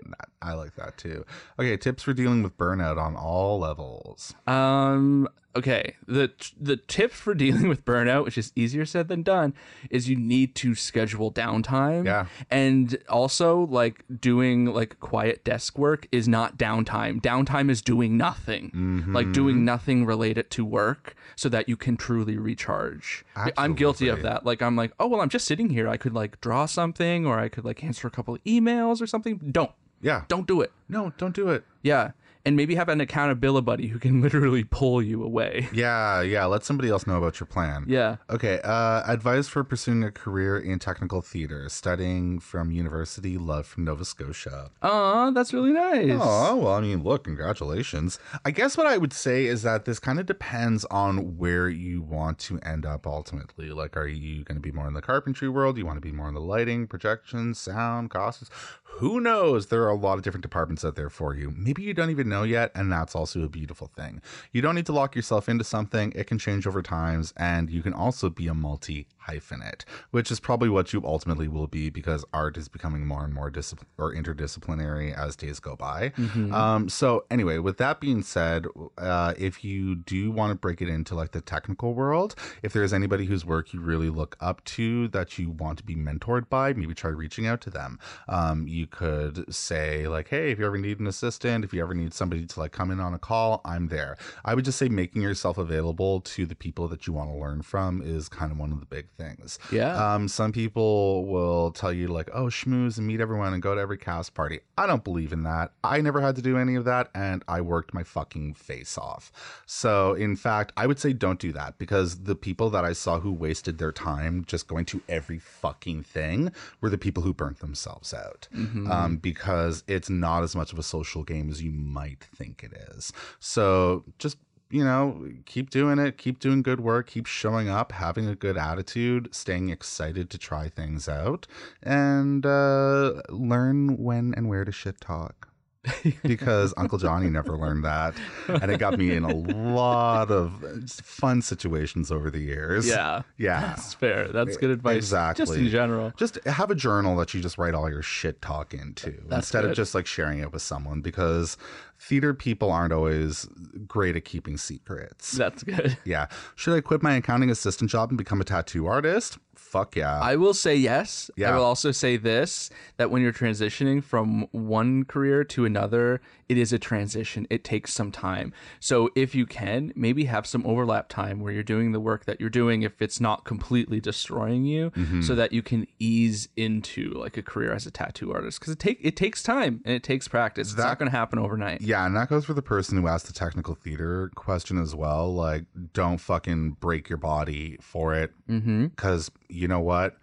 I like that too. Okay, tips for dealing with burnout on all levels. Um Okay, the the tip for dealing with burnout, which is easier said than done, is you need to schedule downtime. Yeah. And also, like, doing, like, quiet desk work is not downtime. Downtime is doing nothing. Mm-hmm. Like, doing nothing related to work so that you can truly recharge. Absolutely. I'm guilty of that. Like, I'm like, oh, well, I'm just sitting here. I could, like, draw something, or I could, like, answer a couple of emails or something. Don't. Yeah. Don't do it. No, don't do it. Yeah. And maybe have an accountability buddy who can literally pull you away. Yeah, yeah. Let somebody else know about your plan. Yeah. Okay. Uh, advice for pursuing a career in technical theater. Studying from university, love from Nova Scotia. Aw, that's really nice. Oh, well, I mean, look, congratulations. I guess what I would say is that this kind of depends on where you want to end up ultimately. Like, are you going to be more in the carpentry world? Do you want to be more in the lighting, projections, sound, costumes? Who knows? There are a lot of different departments out there for you. Maybe you don't even know yet, and that's also a beautiful thing. You don't need to lock yourself into something. It can change over times, and you can also be a multi hyphenate, which is probably what you ultimately will be, because art is becoming more and more dis- or interdisciplinary as days go by. Mm-hmm. Um, so anyway, with that being said, uh, if you do want to break it into like the technical world, if there's anybody whose work you really look up to that you want to be mentored by, maybe try reaching out to them. Um, you could say like, hey, if you ever need an assistant, if you ever need somebody to like come in on a call, I'm there. I would just say making yourself available to the people that you want to learn from is kind of one of the big things. Yeah. Um, some people will tell you like, oh, schmooze and meet everyone and go to every cast party. I don't believe in that. I never had to do any of that, and I worked my fucking face off. So in fact, I would say don't do that, because the people that I saw who wasted their time just going to every fucking thing were the people who burnt themselves out. Mm-hmm. Um, because it's not as much of a social game as you might think it is. So just, you know, keep doing it, keep doing good work, keep showing up, having a good attitude, staying excited to try things out, and uh, learn when and where to shit talk. Because Uncle Johnny never learned that, and it got me in a lot of fun situations over the years. Yeah. Yeah. That's fair. That's good advice. Exactly. Just in general. Just have a journal that you just write all your shit talk into. That's instead good. Of just like sharing it with someone, because theater people aren't always great at keeping secrets. That's good. Yeah. Should I quit my accounting assistant job and become a tattoo artist? Fuck yeah. I will say yes. Yeah. I will also say this, that when you're transitioning from one career to another, it is a transition. It takes some time. So if you can, maybe have some overlap time where you're doing the work that you're doing, if it's not completely destroying you, mm-hmm. so that you can ease into like a career as a tattoo artist. Because it, take, it takes time and it takes practice. That, it's not going to happen overnight. Yeah, and that goes for the person who asked the technical theater question as well. Like, don't fucking break your body for it. Because... Mm-hmm. You know what?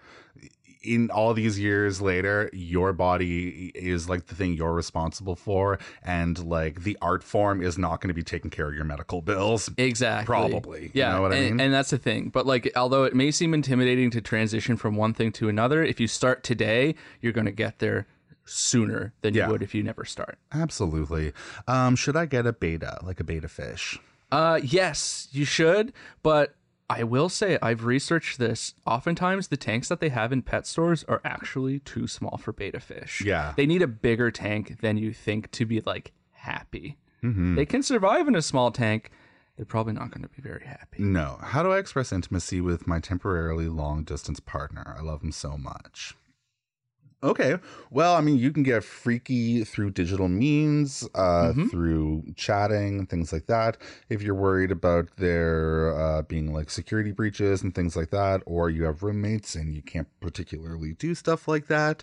In all these years later, your body is like the thing you're responsible for, and like the art form is not going to be taking care of your medical bills. Exactly. Probably. Yeah. You know what and, I mean? And that's the thing. But like, although it may seem intimidating to transition from one thing to another, if you start today, you're going to get there sooner than yeah. you would if you never start. Absolutely. Um, should I get a betta, like a betta fish? Uh, yes, you should. But I will say, I've researched this. Oftentimes, the tanks that they have in pet stores are actually too small for betta fish. Yeah. They need a bigger tank than you think to be, like, happy. Mm-hmm. They can survive in a small tank. They're probably not going to be very happy. No. How do I express intimacy with my temporarily long-distance partner? I love him so much. Okay. Well, I mean, you can get freaky through digital means, uh, mm-hmm. through chatting and things like that. If you're worried about there uh, being like security breaches and things like that, or you have roommates and you can't particularly do stuff like that,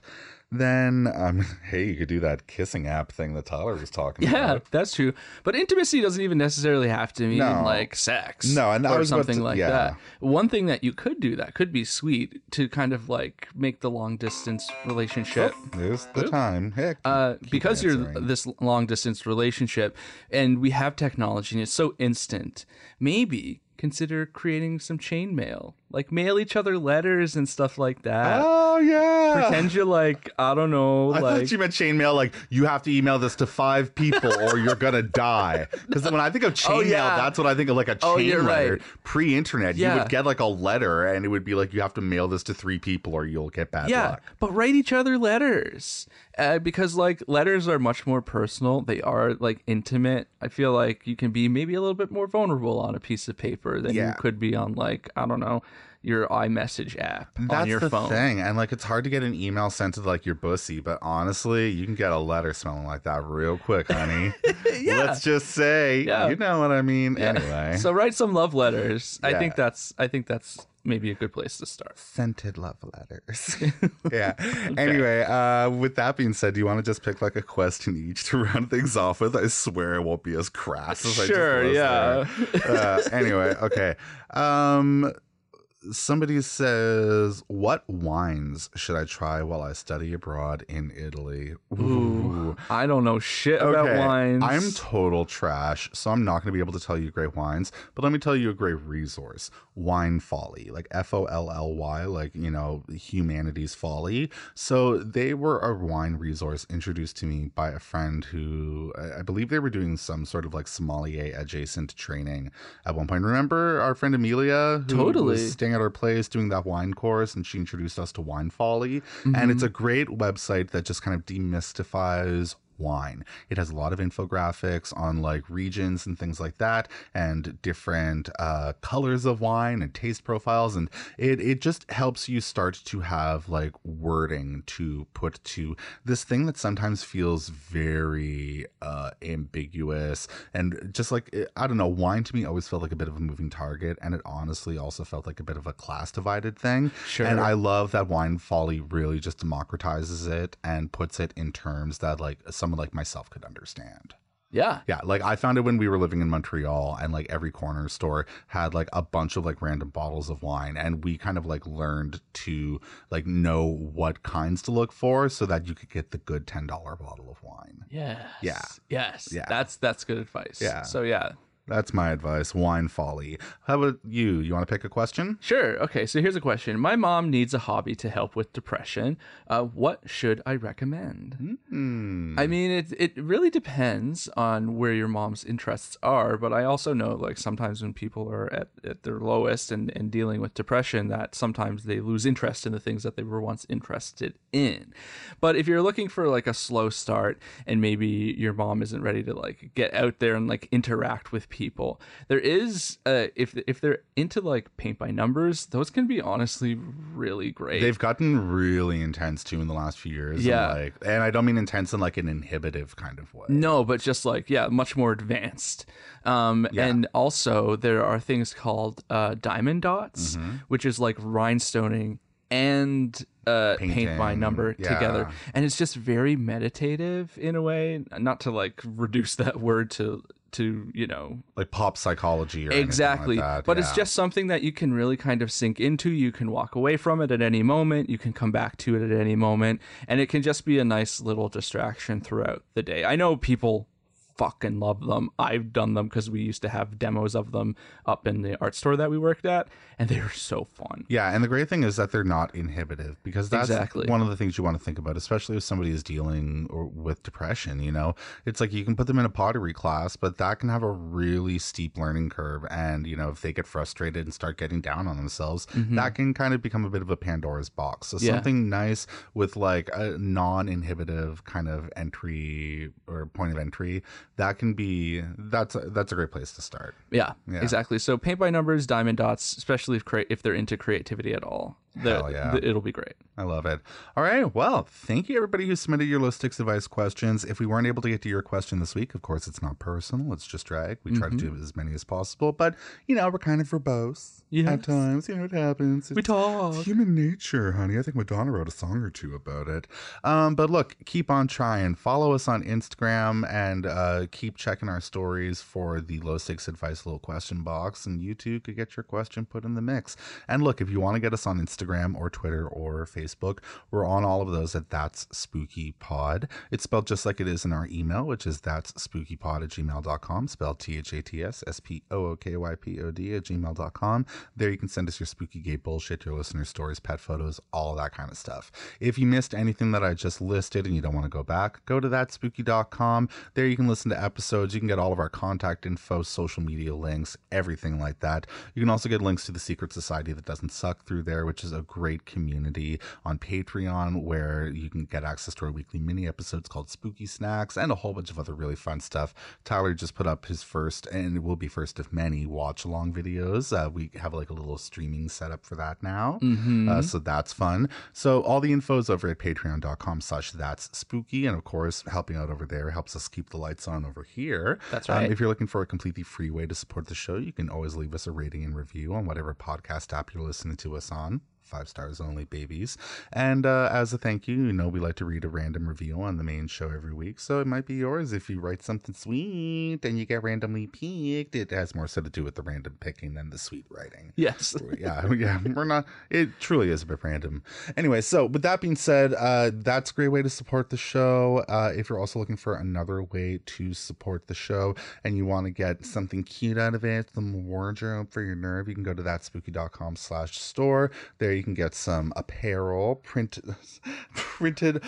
then, um, hey, you could do that kissing app thing that Tyler was talking yeah, about. Yeah, that's true. But intimacy doesn't even necessarily have to mean no. like sex no, and or something to, like yeah. that. One thing that you could do that could be sweet to kind of like make the long distance relationship. Relationship oh, is the Oop. time Heck, uh, because answering. You're this long distance relationship and we have technology and it's so instant, maybe consider creating some chain mail, like mail each other letters and stuff like that. Oh yeah, pretend you're like, I don't know, I like, thought you meant chain mail like you have to email this to five people or you're gonna die, because no. when I think of chain oh, yeah. mail, that's what I think of, like a chain oh, you're letter right. pre-internet yeah. you would get like a letter and it would be like, you have to mail this to three people or you'll get bad yeah, luck. But write each other letters, uh, because like letters are much more personal, they are like intimate. I feel like you can be maybe a little bit more vulnerable on a piece of paper than yeah. you could be on like, I don't know, your iMessage app That's on your the phone. Thing. And like, it's hard to get an email sent to like your bussy, but honestly, you can get a letter smelling like that real quick, honey. yeah. Let's just say, yeah. you know what I mean? Yeah. Anyway. So write some love letters. Yeah. I think that's, I think that's maybe a good place to start. Scented love letters. yeah. Okay. Anyway, uh, with that being said, do you want to just pick like a question each to round things off with? I swear it won't be as crass as sure, I just was yeah. there. Uh, anyway, okay. Um, Somebody says, what wines should I try while I study abroad in Italy? Ooh, Ooh I don't know shit okay. about wines. I'm total trash, so I'm not going to be able to tell you great wines, but let me tell you a great resource. Wine Folly, like F O L L Y, like, you know, humanity's folly. So they were a wine resource introduced to me by a friend who, I believe they were doing some sort of like sommelier adjacent training at one point. Remember our friend Amelia? Who totally. Was staying at our place doing that wine course, and she introduced us to Wine Folly. Mm-hmm. And it's a great website that just kind of demystifies wine. It has a lot of infographics on like regions and things like that, and different uh colors of wine and taste profiles, and it it just helps you start to have like wording to put to this thing that sometimes feels very uh ambiguous. And just like, I don't know, wine to me always felt like a bit of a moving target, and it honestly also felt like a bit of a class divided thing. Sure. And I love that Wine Folly really just democratizes it and puts it in terms that like some someone like myself could understand. Yeah. Yeah. Like, I found it when we were living in Montreal, and like every corner store had like a bunch of like random bottles of wine. And we kind of like learned to like know what kinds to look for so that you could get the good ten dollar bottle of wine. Yes. Yeah. Yes. Yeah. That's, that's good advice. Yeah. So yeah. That's my advice. Wine Folly. How about you? You want to pick a question? Sure. Okay. So here's a question. My mom needs a hobby to help with depression. Uh, what should I recommend? Mm-hmm. I mean, it it really depends on where your mom's interests are. But I also know, like, sometimes when people are at, at their lowest and, and dealing with depression, that sometimes they lose interest in the things that they were once interested in. But if you're looking for like a slow start, and maybe your mom isn't ready to like get out there and like interact with people. people there is uh if if they're into like paint by numbers, those can be honestly really great. They've gotten really intense too in the last few years. Yeah. And like, and I don't mean intense in like an inhibitive kind of way, no, but just like, yeah, much more advanced. um yeah. And also there are things called uh diamond dots, mm-hmm. which is like rhinestoning and uh Painting. paint by number yeah. together, and it's just very meditative in a way. Not to like reduce that word to to you know, like pop psychology or exactly like that. But yeah. it's just something that you can really kind of sink into. You can walk away from it at any moment, you can come back to it at any moment, and it can just be a nice little distraction throughout the day. I know people fucking love them. I've done them because we used to have demos of them up in the art store that we worked at, and they were so fun. Yeah, and the great thing is that they're not inhibitive, because that's exactly. one of the things you want to think about, especially if somebody is dealing or with depression. You know, it's like, you can put them in a pottery class, but that can have a really steep learning curve, and you know, if they get frustrated and start getting down on themselves, mm-hmm. that can kind of become a bit of a Pandora's box. So yeah. something nice with like a non-inhibitive kind of entry or point of entry, that can be, that's a, that's a great place to start. Yeah, yeah, exactly. So paint by numbers, diamond dots, especially if cre- if they're into creativity at all. The, yeah. the, it'll be great. I love it. All right. Well, thank you, everybody who submitted your Listics advice questions. If we weren't able to get to your question this week, of course, it's not personal. It's just drag. We mm-hmm. try to do as many as possible. But, you know, we're kind of verbose yes. at times. You know, it happens. It's, we talk. It's human nature, honey. I think Madonna wrote a song or two about it. Um, but look, keep on trying. Follow us on Instagram and uh, keep checking our stories for the Listics advice little question box. And you too could get your question put in the mix. And look, if you want to get us on Instagram, Instagram or Twitter or Facebook. We're on all of those at That's Spooky Pod. It's spelled just like it is in our email, which is that's spooky pod at gmail dot com, spelled T H A T S S P O O K Y P O D at gmail dot com. There you can send us your spooky gay bullshit, your listener stories, pet photos, all that kind of stuff. If you missed anything that I just listed and you don't want to go back, go to that spooky dot com. There you can listen to episodes. You can get all of our contact info, social media links, everything like that. You can also get links to the Secret Society That Doesn't Suck through there, which is a great community on Patreon where you can get access to our weekly mini episodes called Spooky Snacks and a whole bunch of other really fun stuff. Tyler just put up his first, and it will be first of many, watch along videos. Uh, we have like a little streaming setup for that now. Mm-hmm. Uh, so that's fun. So all the info is over at patreon dot com slash that's spooky. And of course, helping out over there helps us keep the lights on over here. That's right. Um, if you're looking for a completely free way to support the show, you can always leave us a rating and review on whatever podcast app you're listening to us on. Five stars only, babies. And uh, as a thank you, you know, we like to read a random review on the main show every week. So it might be yours if you write something sweet and you get randomly picked. It has more so to do with the random picking than the sweet writing. Yes. yeah. Yeah. We're not. It truly is a bit random. Anyway, so with that being said, uh, that's a great way to support the show. Uh, if you're also looking for another way to support the show and you want to get something cute out of it, some wardrobe for your nerve, you can go to that spooky dot com slash store. There you You can get some apparel print, printed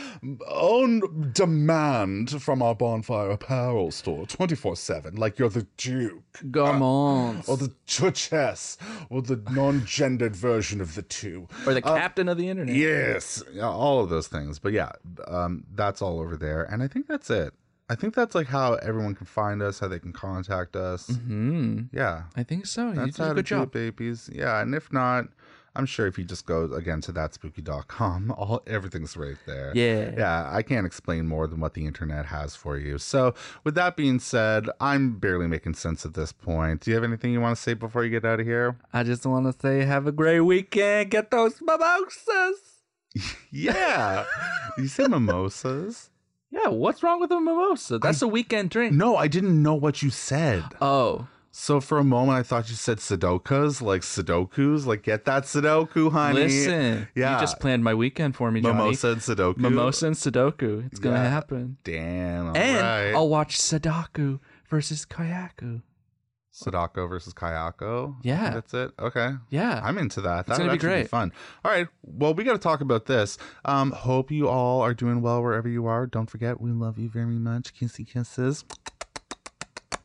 on demand from our Bonfire Apparel store twenty-four seven. Like you're the Duke. Garments. Uh, or the Duchess. Or the non-gendered version of the two. Or the uh, captain of the internet. Yes. All of those things. But yeah, um, that's all over there. And I think that's it. I think that's like how everyone can find us, how they can contact us. Mm-hmm. Yeah. I think so. That's you did a good job. Babies. Yeah. And if not... I'm sure if you just go, again, to that spooky dot com, all, everything's right there. Yeah. Yeah, I can't explain more than what the internet has for you. So, with that being said, I'm barely making sense at this point. Do you have anything you want to say before you get out of here? I just want to say have a great weekend. Get those mimosas. yeah. You say mimosas? Yeah, what's wrong with a mimosa? That's I, a weekend drink. No, I didn't know what you said. Oh. So for a moment, I thought you said Sudokus, like Sudokus, like get that Sudoku, honey. Listen, yeah. You just planned my weekend for me, Johnny. Mimosa and Sudoku. Mimosa and Sudoku. It's going to yeah. happen. Damn. All and right. I'll watch Sadako versus Kayako. Sadako versus Kayako? Yeah. That's it? Okay. Yeah. I'm into that. That would actually be, great. be fun. All right. Well, we got to talk about this. Um, hope you all are doing well wherever you are. Don't forget, we love you very much. Kissy kisses.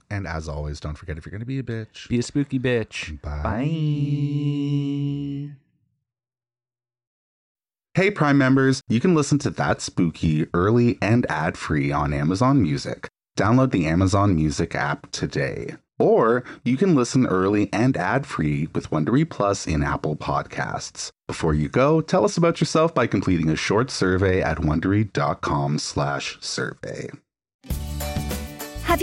And as always, don't forget, if you're going to be a bitch, be a spooky bitch. Bye. Bye. Hey, Prime members, you can listen to That's Spooky early and ad-free on Amazon Music. Download the Amazon Music app today. Or you can listen early and ad-free with Wondery Plus in Apple Podcasts. Before you go, tell us about yourself by completing a short survey at wondery dot com slash survey. Have